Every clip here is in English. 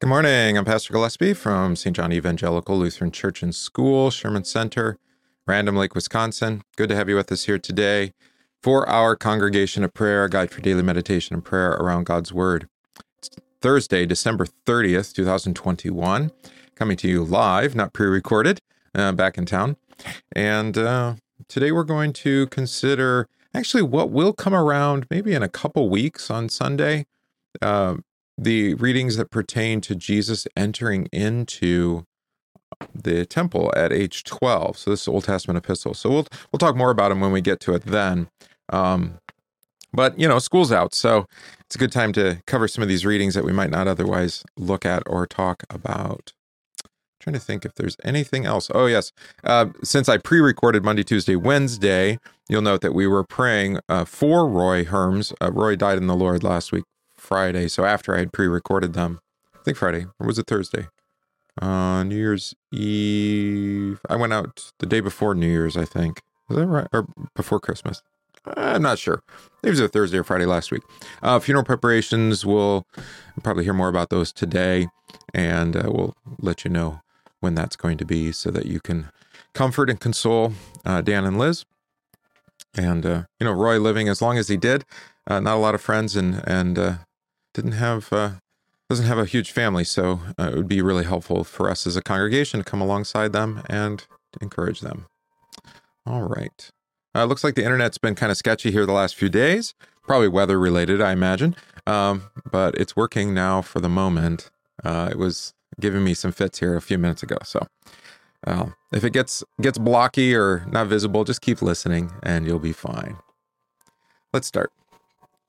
Good morning. I'm Pastor Gillespie from St. John Evangelical Lutheran Church and School, Sherman Center, Random Lake, Wisconsin. Good to have you with us here today for our Congregation of Prayer, a guide for daily meditation and prayer around God's Word. It's Thursday, December 30th, 2021, coming to you live, not pre-recorded, back in town. And today we're going to consider actually what will come around maybe in a couple weeks on Sunday, the readings that pertain to Jesus entering into the temple at age 12. So this is Old Testament epistle. So we'll talk more about them when we get to it then. But, you know, school's out, so it's a good time to cover some of these readings that we might not otherwise look at or talk about. I'm trying to think if there's anything else. Oh, yes. Since I pre-recorded Monday, Tuesday, Wednesday, you'll note that we were praying for Roy Herms. Roy died in the Lord last week. Friday, so after I had pre-recorded them, I think Friday, or was it Thursday? New Year's Eve, I went out the day before New Year's, I think. Is that right? Or before Christmas? I'm not sure. It was a Thursday or Friday last week. Funeral preparations, we'll probably hear more about those today, and we'll let you know when that's going to be so that you can comfort and console Dan and Liz. And, you know, Roy living as long as he did, not a lot of friends and doesn't have a huge family, so it would be really helpful for us as a congregation to come alongside them and encourage them. All right. Looks like the internet's been kind of sketchy here the last few days, probably weather related, I imagine, but it's working now for the moment. It was giving me some fits here a few minutes ago, so if it gets blocky or not visible, just keep listening and you'll be fine. Let's start.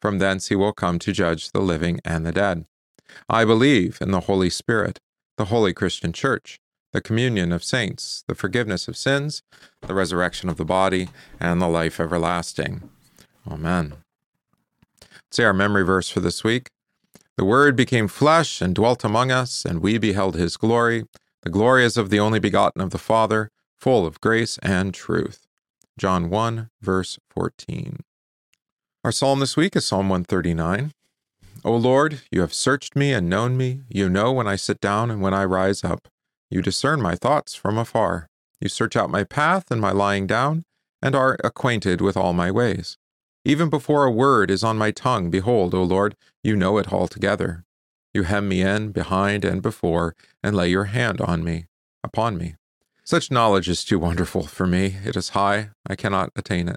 From thence he will come to judge the living and the dead. I believe in the Holy Spirit, the Holy Christian Church, the communion of saints, the forgiveness of sins, the resurrection of the body, and the life everlasting. Amen. Let's say our memory verse for this week. The Word became flesh and dwelt among us, and we beheld his glory. The glory is of the only begotten of the Father, full of grace and truth. John 1, verse 14. Our psalm this week is Psalm 139. O Lord, you have searched me and known me. You know when I sit down and when I rise up. You discern my thoughts from afar. You search out my path and my lying down, and are acquainted with all my ways. Even before a word is on my tongue, behold, O Lord, you know it altogether. You hem me in, behind and before, and lay your hand on me, upon me. Such knowledge is too wonderful for me. It is high. I cannot attain it.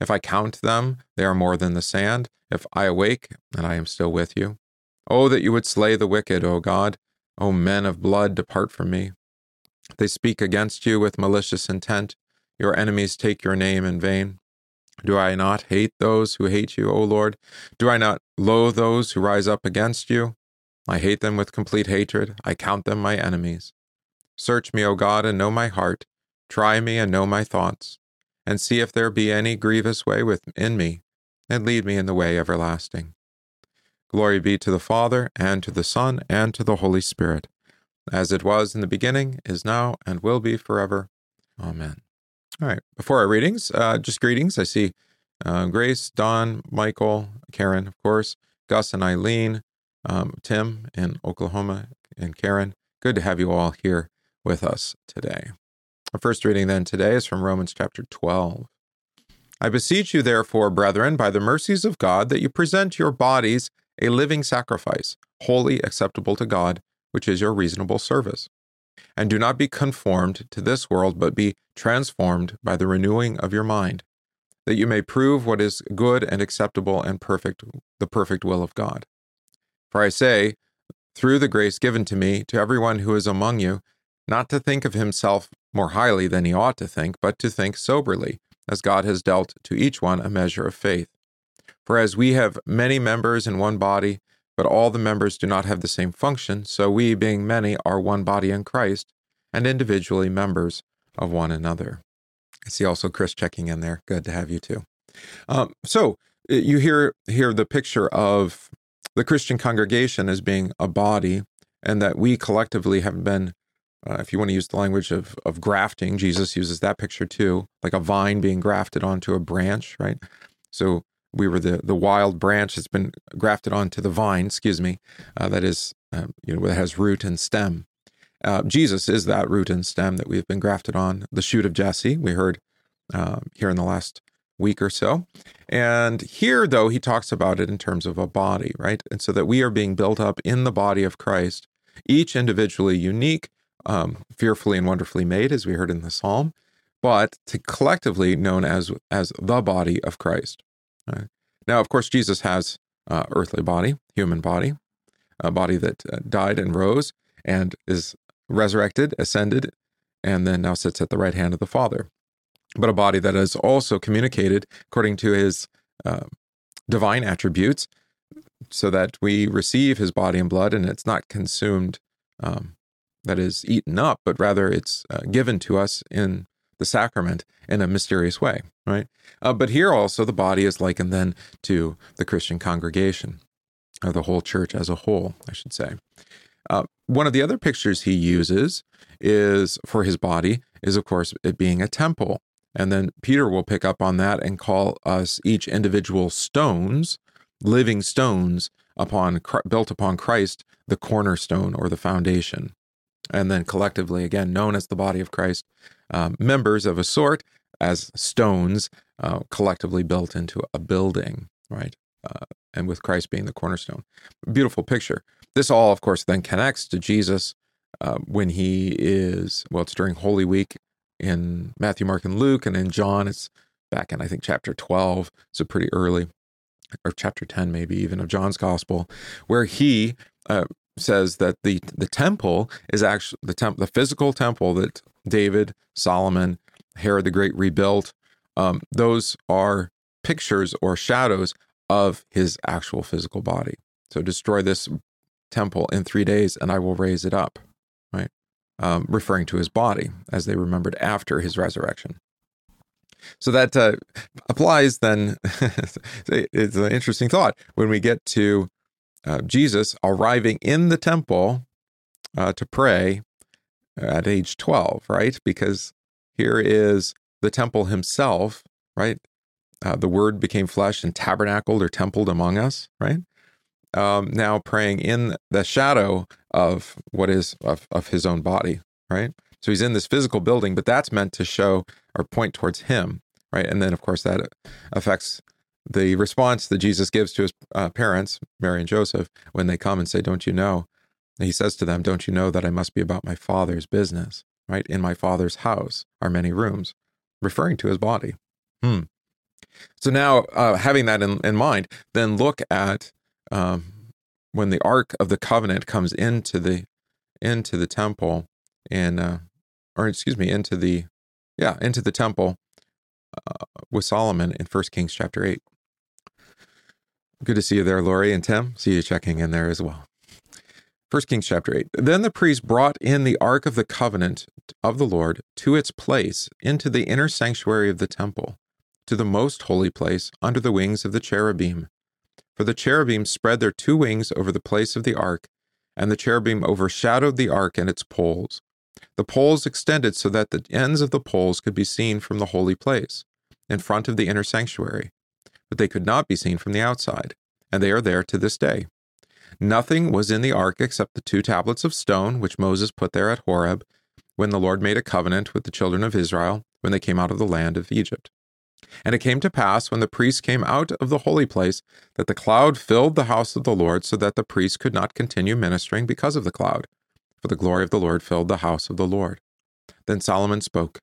If I count them, they are more than the sand. If I awake, and I am still with you. Oh, that you would slay the wicked, O God. O men of blood, depart from me. They speak against you with malicious intent. Your enemies take your name in vain. Do I not hate those who hate you, O Lord? Do I not loathe those who rise up against you? I hate them with complete hatred. I count them my enemies. Search me, O God, and know my heart. Try me and know my thoughts. And see if there be any grievous way within me, and lead me in the way everlasting. Glory be to the Father, and to the Son, and to the Holy Spirit, as it was in the beginning, is now, and will be forever. Amen. All right. Before our readings, just greetings. I see Grace, Don, Michael, Karen, of course, Gus and Eileen, Tim in Oklahoma, and Karen. Good to have you all here with us today. Our first reading then today is from Romans chapter 12. I beseech you, therefore, brethren, by the mercies of God, that you present your bodies a living sacrifice, wholly acceptable to God, which is your reasonable service. And do not be conformed to this world, but be transformed by the renewing of your mind, that you may prove what is good and acceptable and perfect, the perfect will of God. For I say, through the grace given to me, to everyone who is among you, not to think of himself more highly than he ought to think, but to think soberly, as God has dealt to each one a measure of faith. For as we have many members in one body, but all the members do not have the same function, so we, being many, are one body in Christ, and individually members of one another. I see also Chris checking in there. Good to have you too. So you hear the picture of the Christian congregation as being a body, and that we collectively have been, if you want to use the language of grafting, Jesus uses that picture too, like a vine being grafted onto a branch, right? So we were the wild branch that's been grafted onto the vine, that is, that has root and stem. Jesus is that root and stem that we've been grafted on, the shoot of Jesse, we heard here in the last week or so. And here, though, he talks about it in terms of a body, right? And so that we are being built up in the body of Christ, each individually unique, fearfully and wonderfully made, as we heard in the psalm, but to collectively known as the body of Christ. Right? Now, of course, Jesus has earthly body, human body, a body that died and rose and is resurrected, ascended, and then now sits at the right hand of the Father, but a body that is also communicated according to his divine attributes so that we receive his body and blood, and it's not consumed, that is eaten up, but rather it's given to us in the sacrament in a mysterious way, right? But here also the body is likened then to the Christian congregation, or the whole church as a whole, I should say. One of the other pictures he uses is for his body is, of course, it being a temple. And then Peter will pick up on that and call us each individual stones, living stones built upon Christ, the cornerstone or the foundation. And then collectively, again, known as the body of Christ, members of a sort as stones collectively built into a building, right? And with Christ being the cornerstone. Beautiful picture. This all, of course, then connects to Jesus when he is, well, it's during Holy Week in Matthew, Mark, and Luke, and in John, it's back in, I think, chapter 12, so pretty early, or chapter 10 maybe even of John's gospel, where he says that the temple is actually the physical temple that David, Solomon, Herod the Great rebuilt. Those are pictures or shadows of his actual physical body. So destroy this temple in 3 days and I will raise it up, right? Referring to his body as they remembered after his resurrection. So that applies then, it's an interesting thought when we get to Jesus arriving in the temple to pray at age 12, right? Because here is the temple himself, right? The word became flesh and tabernacled or templed among us, right? Now praying in the shadow of what is of his own body, right? So he's in this physical building, but that's meant to show or point towards him, right? And then, of course, that affects the response that Jesus gives to his parents, Mary and Joseph, when they come and say, don't you know? And he says to them, don't you know that I must be about my Father's business, right? In my Father's house are many rooms, referring to his body. So now, having that in mind, then look at when the Ark of the Covenant comes into the temple, and into the temple with Solomon in First Kings chapter 8. Good to see you there, Lori and Tim. See you checking in there as well. First Kings chapter 8. Then the priest brought in the Ark of the Covenant of the Lord to its place into the inner sanctuary of the temple, to the most holy place under the wings of the cherubim. For the cherubim spread their two wings over the place of the ark, and the cherubim overshadowed the ark and its poles. The poles extended so that the ends of the poles could be seen from the holy place, in front of the inner sanctuary, but they could not be seen from the outside, and they are there to this day. Nothing was in the ark except the two tablets of stone which Moses put there at Horeb, when the Lord made a covenant with the children of Israel when they came out of the land of Egypt. And it came to pass, when the priests came out of the holy place, that the cloud filled the house of the Lord, so that the priests could not continue ministering because of the cloud. For the glory of the Lord filled the house of the Lord. Then Solomon spoke.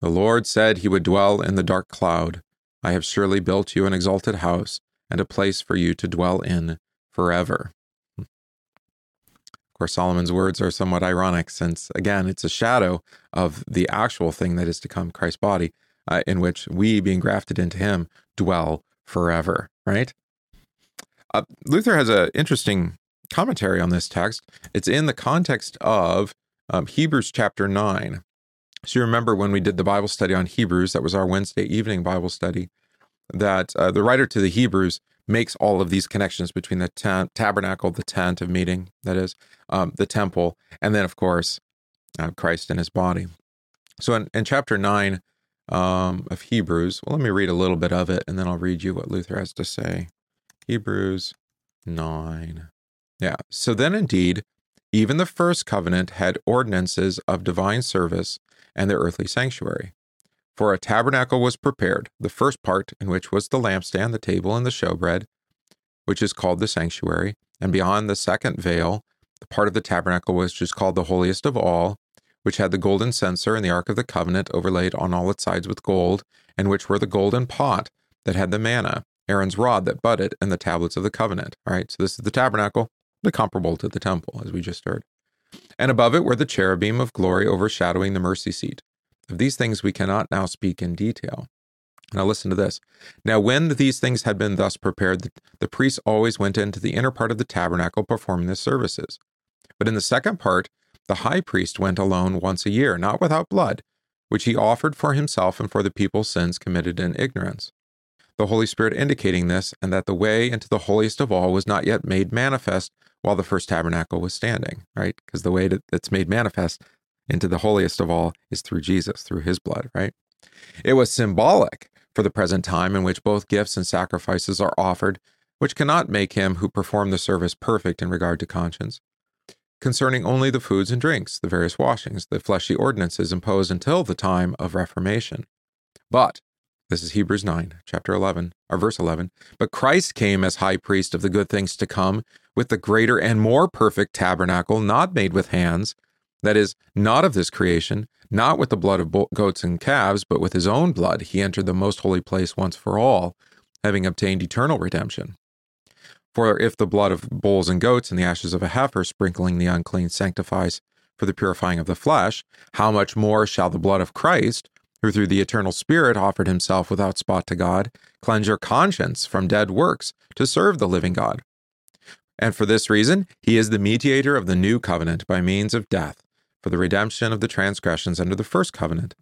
The Lord said he would dwell in the dark cloud. I have surely built you an exalted house, and a place for you to dwell in forever. Of course, Solomon's words are somewhat ironic, since, again, it's a shadow of the actual thing that is to come, Christ's body, in which we, being grafted into him, dwell forever, right? Luther has an interesting commentary on this text. It's in the context of Hebrews chapter 9. So you remember when we did the Bible study on Hebrews, that was our Wednesday evening Bible study, that the writer to the Hebrews makes all of these connections between the tabernacle, the tent of meeting, that is, the temple, and then, of course, Christ and his body. So in chapter 9 of Hebrews, well, let me read a little bit of it, and then I'll read you what Luther has to say. Hebrews 9. Yeah, so then indeed, even the first covenant had ordinances of divine service and the earthly sanctuary. For a tabernacle was prepared, the first part, in which was the lampstand, the table, and the showbread, which is called the sanctuary, and beyond the second veil, the part of the tabernacle which is called the holiest of all, which had the golden censer and the ark of the covenant overlaid on all its sides with gold, and which were the golden pot that had the manna, Aaron's rod that budded, and the tablets of the covenant. All right, so this is the tabernacle, the comparable to the temple, as we just heard. And above it were the cherubim of glory overshadowing the mercy seat. Of these things we cannot now speak in detail. Now listen to this. Now when these things had been thus prepared, the priests always went into the inner part of the tabernacle performing the services. But in the second part, the high priest went alone once a year, not without blood, which he offered for himself and for the people's sins committed in ignorance. The Holy Spirit indicating this, and that the way into the holiest of all was not yet made manifest while the first tabernacle was standing, right? Because the way that's made manifest into the holiest of all is through Jesus, through his blood, right? It was symbolic for the present time in which both gifts and sacrifices are offered, which cannot make him who performed the service perfect in regard to conscience, concerning only the foods and drinks, the various washings, the fleshly ordinances imposed until the time of Reformation. But, this is Hebrews 9, chapter 11, or verse 11, but Christ came as high priest of the good things to come with the greater and more perfect tabernacle, not made with hands, that is, not of this creation, not with the blood of goats and calves, but with his own blood, he entered the most holy place once for all, having obtained eternal redemption. For if the blood of bulls and goats and the ashes of a heifer sprinkling the unclean sanctifies for the purifying of the flesh, how much more shall the blood of Christ, who through the eternal Spirit offered himself without spot to God, cleanse your conscience from dead works to serve the living God? And for this reason, he is the mediator of the new covenant by means of death, for the redemption of the transgressions under the first covenant,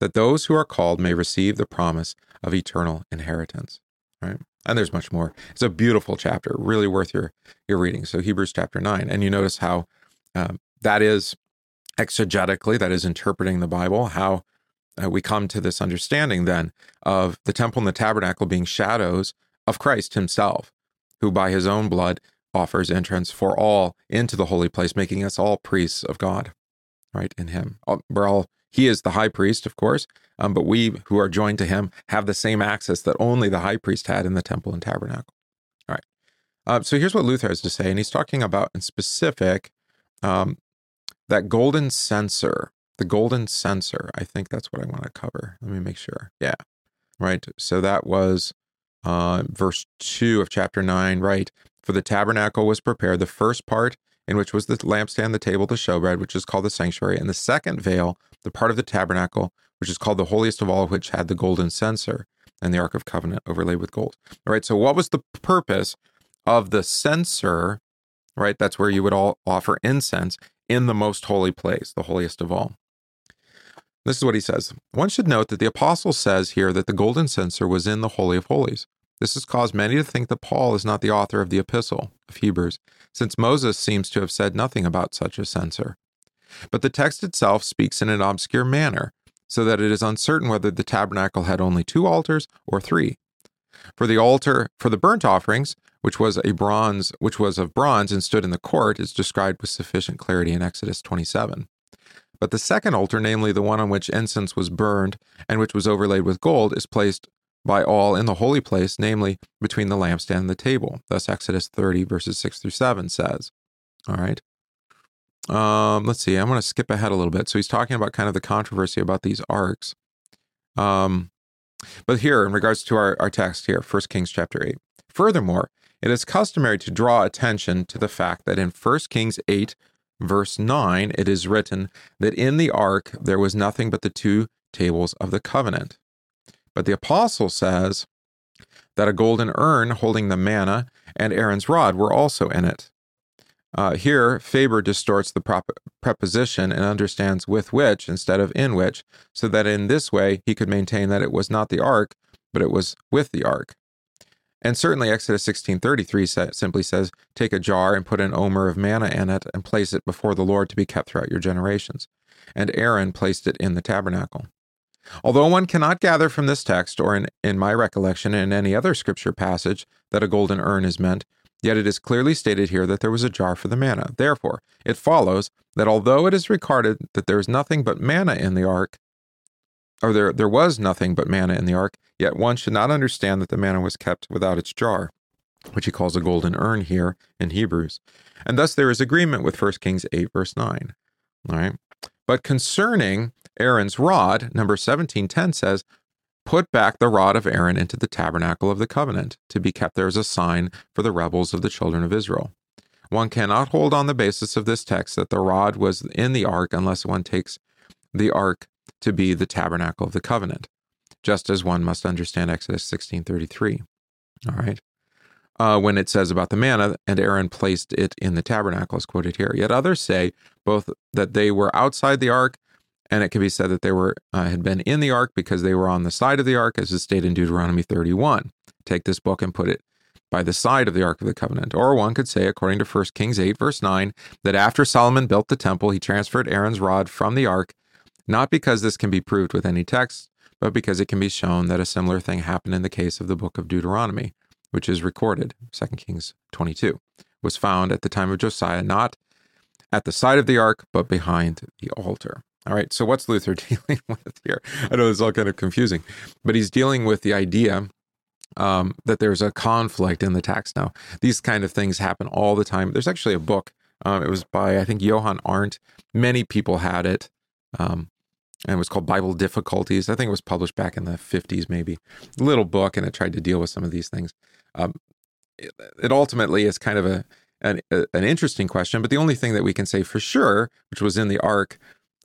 that those who are called may receive the promise of eternal inheritance, right? And there's much more. It's a beautiful chapter, really worth your reading. So Hebrews chapter 9, and you notice how that is exegetically, that is interpreting the Bible, how we come to this understanding then of the temple and the tabernacle being shadows of Christ himself, who by his own blood offers entrance for all into the holy place, making us all priests of God. Right, in him. We're all, he is the high priest, of course, but we who are joined to him have the same access that only the high priest had in the temple and tabernacle. All right. So here's what Luther has to say, and he's talking about in specific that golden censer, the golden censer. I think that's what I want to cover. Let me make sure. Yeah. Right. So that was verse 2 of chapter 9, right? For the tabernacle was prepared, the first part, in which was the lampstand, the table, the showbread, which is called the sanctuary, and the second veil, the part of the tabernacle, which is called the holiest of all, which had the golden censer and the Ark of Covenant overlaid with gold. All right, so what was the purpose of the censer, right? That's where you would all offer incense in the most holy place, the holiest of all. This is what he says. One should note that the apostle says here that the golden censer was in the Holy of Holies. This has caused many to think that Paul is not the author of the epistle of Hebrews, since Moses seems to have said nothing about such a censer. But the text itself speaks in an obscure manner, so that it is uncertain whether the tabernacle had only 2 altars or 3. For the altar for the burnt offerings, which was of bronze and stood in the court, is described with sufficient clarity in Exodus 27. But the second altar, namely the one on which incense was burned and which was overlaid with gold, is placed by all in the holy place, namely between the lampstand and the table. Thus Exodus 30 verses 6-7 says. All right. Let's see. I'm going to skip ahead a little bit. So he's talking about kind of the controversy about these arcs. But here, in regards to our text here, 1 Kings chapter 8. Furthermore, it is customary to draw attention to the fact that in 1 Kings 8, verse 9, it is written that in the ark there was nothing but the 2 tables of the covenant. But the apostle says that a golden urn holding the manna and Aaron's rod were also in it. Here, Faber distorts the preposition and understands with which instead of in which, so that in this way he could maintain that it was not the ark, but it was with the ark. And certainly Exodus 16:33 simply says, "Take a jar and put an omer of manna in it and place it before the Lord to be kept throughout your generations." And Aaron placed it in the tabernacle. Although one cannot gather from this text or in my recollection in any other scripture passage that a golden urn is meant, yet it is clearly stated here that there was a jar for the manna. Therefore, it follows that although it is recorded that there is nothing but manna in the ark, or there was nothing but manna in the ark, yet one should not understand that the manna was kept without its jar, which he calls a golden urn here in Hebrews. And thus there is agreement with 1 Kings 8, verse 9. All right. But concerning Aaron's rod, number 17:10 says, "Put back the rod of Aaron into the tabernacle of the covenant, to be kept there as a sign for the rebels of the children of Israel." One cannot hold on the basis of this text that the rod was in the ark unless one takes the ark to be the tabernacle of the covenant, just as one must understand Exodus 16:33. All right. When it says about the manna, "and Aaron placed it in the tabernacle," is quoted here. Yet others say both that they were outside the ark, and it can be said that they were had been in the ark because they were on the side of the ark, as is stated in Deuteronomy 31. "Take this book and put it by the side of the ark of the covenant." Or one could say, according to 1 Kings 8, verse 9, that after Solomon built the temple, he transferred Aaron's rod from the ark, not because this can be proved with any text, but because it can be shown that a similar thing happened in the case of the book of Deuteronomy, which is recorded, 2 Kings 22, was found at the time of Josiah, not at the side of the ark, but behind the altar. All right, so what's Luther dealing with here? I know it's all kind of confusing, but he's dealing with the idea that there's a conflict in the text now. These kind of things happen all the time. There's actually a book. It was by, I think, Johann Arndt. Many people had it, and it was called Bible Difficulties. I think it was published back in the 50s, maybe. A little book, and it tried to deal with some of these things. It ultimately is kind of an interesting question, but the only thing that we can say for sure, which was in the ark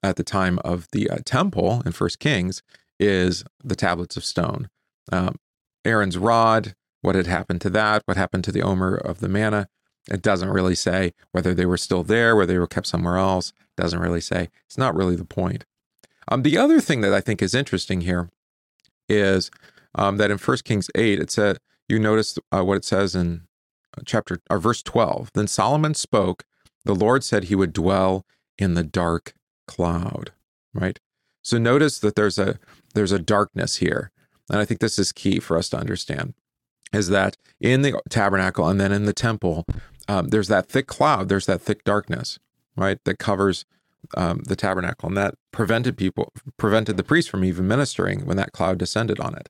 at the time of the temple in 1 Kings, is the tablets of stone. Aaron's rod, what had happened to that, what happened to the omer of the manna, it doesn't really say. Whether they were still there, whether they were kept somewhere else, doesn't really say. It's not really the point. The other thing that I think is interesting here is that in 1 Kings 8, it said, you notice what it says in chapter or verse 12. "Then Solomon spoke, the Lord said he would dwell in the dark cloud," right? So notice that there's a darkness here. And I think this is key for us to understand, is that in the tabernacle and then in the temple, there's that thick cloud, there's that thick darkness, right? That covers the tabernacle. And that prevented the priests from even ministering when that cloud descended on it.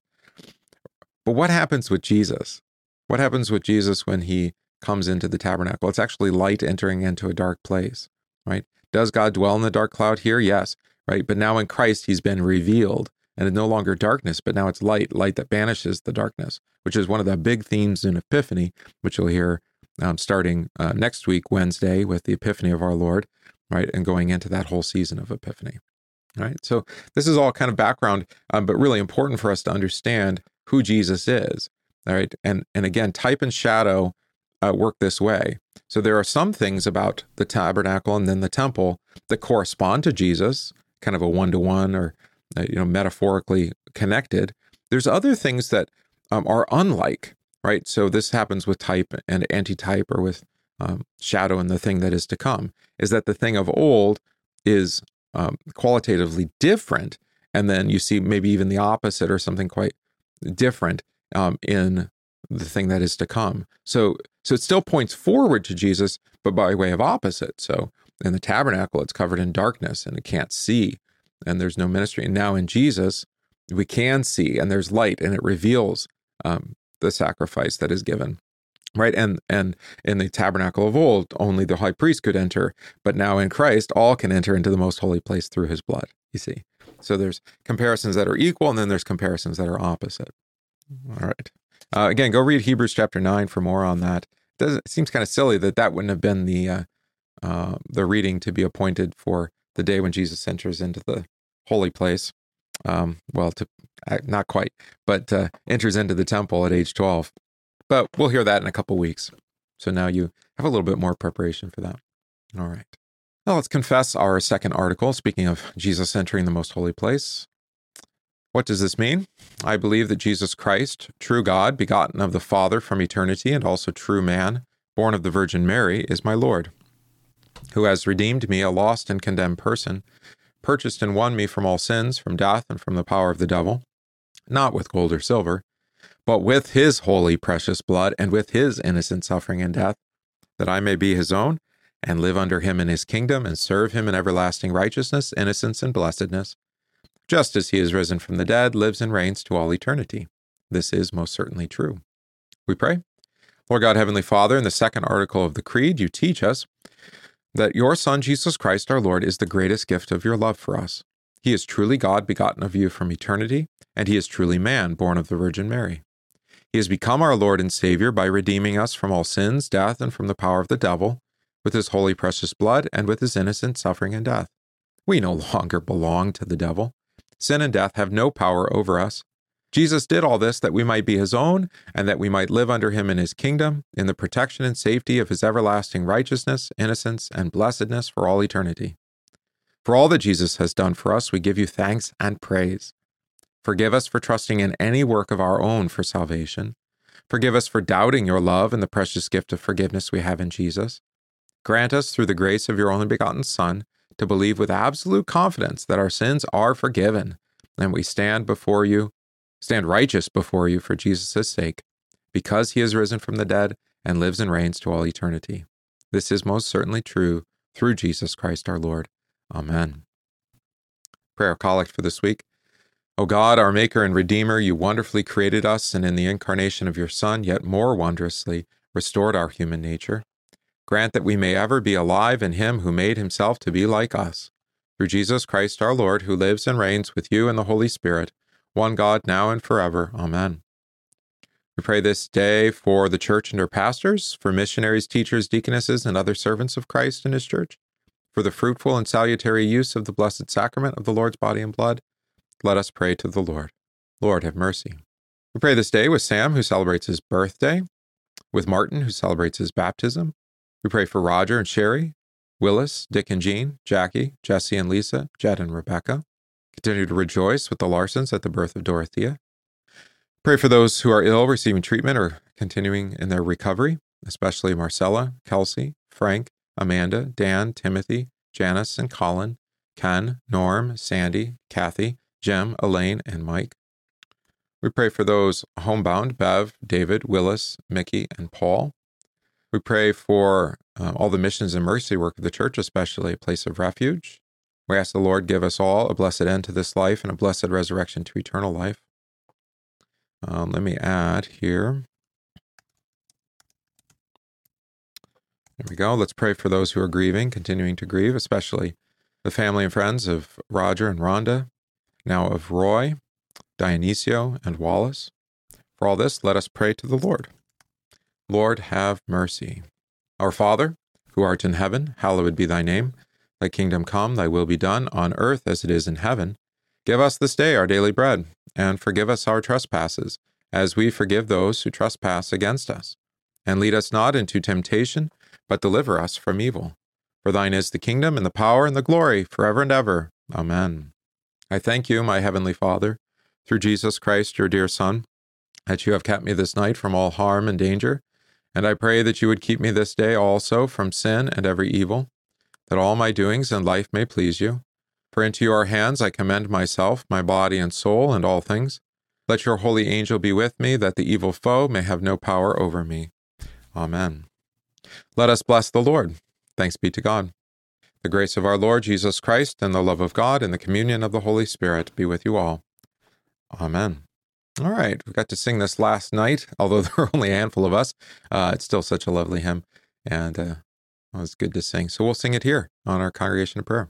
But what happens with Jesus? What happens with Jesus when he comes into the tabernacle? It's actually light entering into a dark place, right? Does God dwell in the dark cloud here? Yes, right? But now in Christ, he's been revealed, and it's no longer darkness, but now it's light that banishes the darkness, which is one of the big themes in Epiphany, which you'll hear starting next week, Wednesday, with the Epiphany of our Lord, right? And going into that whole season of Epiphany, right? So this is all kind of background, but really important for us to understand who Jesus is, all right? And again, type and shadow work this way. So there are some things about the tabernacle and then the temple that correspond to Jesus, kind of a one-to-one or, metaphorically connected. There's other things that are unlike, right? So this happens with type and antitype, or with shadow and the thing that is to come, is that the thing of old is qualitatively different, and then you see maybe even the opposite or something quite different in the thing that is to come. So it still points forward to Jesus, but by way of opposite. So in the tabernacle, it's covered in darkness and it can't see, and there's no ministry. And now in Jesus, we can see, and there's light, and it reveals the sacrifice that is given, right? And in the tabernacle of old, only the high priest could enter, but now in Christ, all can enter into the most holy place through his blood, you see? So there's comparisons that are equal, and then there's comparisons that are opposite. All right. Again, go read Hebrews chapter 9 for more on that. It seems kind of silly that wouldn't have been the reading to be appointed for the day when Jesus enters into the holy place. Not quite, but enters into the temple at age 12. But we'll hear that in a couple weeks. So now you have a little bit more preparation for that. All right. Now let's confess our second article. Speaking of Jesus entering the most holy place. What does this mean? I believe that Jesus Christ, true God, begotten of the Father from eternity, and also true man, born of the Virgin Mary, is my Lord, who has redeemed me, a lost and condemned person, purchased and won me from all sins, from death, and from the power of the devil, not with gold or silver, but with his holy precious blood and with his innocent suffering and death, that I may be his own and live under him in his kingdom and serve him in everlasting righteousness, innocence, and blessedness, just as he is risen from the dead, lives and reigns to all eternity. This is most certainly true. We pray. Lord God, Heavenly Father, in the second article of the Creed, you teach us that your Son, Jesus Christ, our Lord, is the greatest gift of your love for us. He is truly God, begotten of you from eternity, and he is truly man, born of the Virgin Mary. He has become our Lord and Savior by redeeming us from all sins, death, and from the power of the devil, with his holy precious blood and with his innocent suffering and death. We no longer belong to the devil. Sin and death have no power over us. Jesus did all this that we might be his own and that we might live under him in his kingdom, in the protection and safety of his everlasting righteousness, innocence, and blessedness for all eternity. For all that Jesus has done for us, we give you thanks and praise. Forgive us for trusting in any work of our own for salvation. Forgive us for doubting your love and the precious gift of forgiveness we have in Jesus. Grant us, through the grace of your only begotten Son, to believe with absolute confidence that our sins are forgiven, and we stand righteous before you for Jesus' sake, because he is risen from the dead and lives and reigns to all eternity. This is most certainly true through Jesus Christ our Lord. Amen. Prayer Collect for this week. O God, our Maker and Redeemer, you wonderfully created us, and in the incarnation of your Son, yet more wondrously, restored our human nature. Grant that we may ever be alive in him who made himself to be like us. Through Jesus Christ our Lord, who lives and reigns with you in the Holy Spirit, one God, now and forever. Amen. We pray this day for the church and her pastors, for missionaries, teachers, deaconesses, and other servants of Christ and his church, for the fruitful and salutary use of the blessed sacrament of the Lord's body and blood. Let us pray to the Lord. Lord, have mercy. We pray this day with Sam, who celebrates his birthday, with Martin, who celebrates his baptism. We pray for Roger and Sherry, Willis, Dick and Jean, Jackie, Jesse and Lisa, Jed and Rebecca. Continue to rejoice with the Larsons at the birth of Dorothea. Pray for those who are ill, receiving treatment, or continuing in their recovery, especially Marcella, Kelsey, Frank, Amanda, Dan, Timothy, Janice and Colin, Ken, Norm, Sandy, Kathy, Jim, Elaine, and Mike. We pray for those homebound, Bev, David, Willis, Mickey, and Paul. We pray for all the missions and mercy work of the church, especially a place of refuge. We ask the Lord, give us all a blessed end to this life and a blessed resurrection to eternal life. Let me add here. There we go. Let's pray for those who are grieving, continuing to grieve, especially the family and friends of Roger and Rhonda, now of Roy, Dionisio, and Wallace. For all this, let us pray to the Lord. Lord, have mercy. Our Father, who art in heaven, hallowed be thy name. Thy kingdom come, thy will be done, on earth as it is in heaven. Give us this day our daily bread, and forgive us our trespasses, as we forgive those who trespass against us. And lead us not into temptation, but deliver us from evil. For thine is the kingdom, and the power, and the glory, forever and ever. Amen. I thank you, my heavenly Father, through Jesus Christ, your dear Son, that you have kept me this night from all harm and danger, and I pray that you would keep me this day also from sin and every evil. that all my doings in life may please you. For into your hands I commend myself, my body and soul, and all things. Let your holy angel be with me, that the evil foe may have no power over me. Amen. Let us bless the Lord. Thanks be to God. The grace of our Lord Jesus Christ, and the love of God, and the communion of the Holy Spirit be with you all. Amen. All right, we got to sing this last night, although there were only a handful of us. It's still such a lovely hymn, and it was good to sing. So we'll sing it here on our Congregation of Prayer.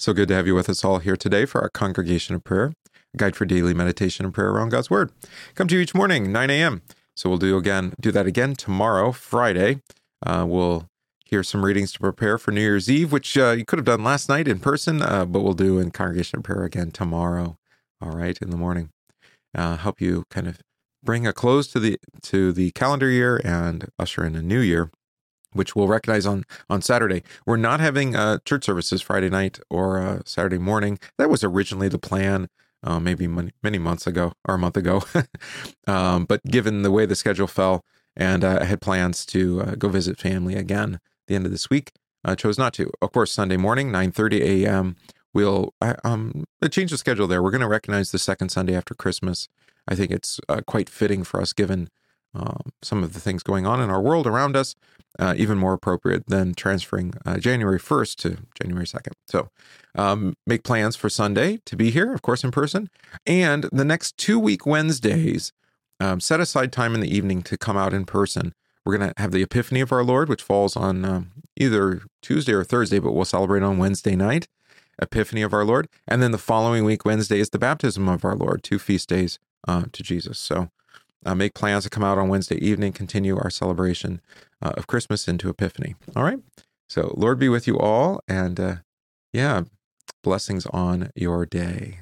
So good to have you with us all here today for our Congregation of Prayer, a guide for daily meditation and prayer around God's Word. Come to you each morning, 9 a.m. So we'll do that again tomorrow, Friday. We'll hear some readings to prepare for New Year's Eve, which you could have done last night in person, but we'll do in Congregation of Prayer again tomorrow, all right, in the morning. Help you kind of bring a close to the calendar year and usher in a new year, which we'll recognize on Saturday. We're not having church services Friday night or Saturday morning. That was originally the plan maybe many months ago or a month ago. But given the way the schedule fell, and I had plans to go visit family again at the end of this week, I chose not to. Of course, Sunday morning, 9:30 a.m., we'll change the schedule there. We're going to recognize the second Sunday after Christmas. I think it's quite fitting for us, given some of the things going on in our world around us, even more appropriate than transferring January 1st to January 2nd. So make plans for Sunday to be here, of course, in person. And the next 2 week Wednesdays, set aside time in the evening to come out in person. We're going to have the Epiphany of our Lord, which falls on either Tuesday or Thursday, but we'll celebrate on Wednesday night. Epiphany of our Lord. And then the following week, Wednesday, is the Baptism of our Lord, two feast days to Jesus. So make plans to come out on Wednesday evening, continue our celebration of Christmas into Epiphany. All right. So Lord be with you all, and blessings on your day.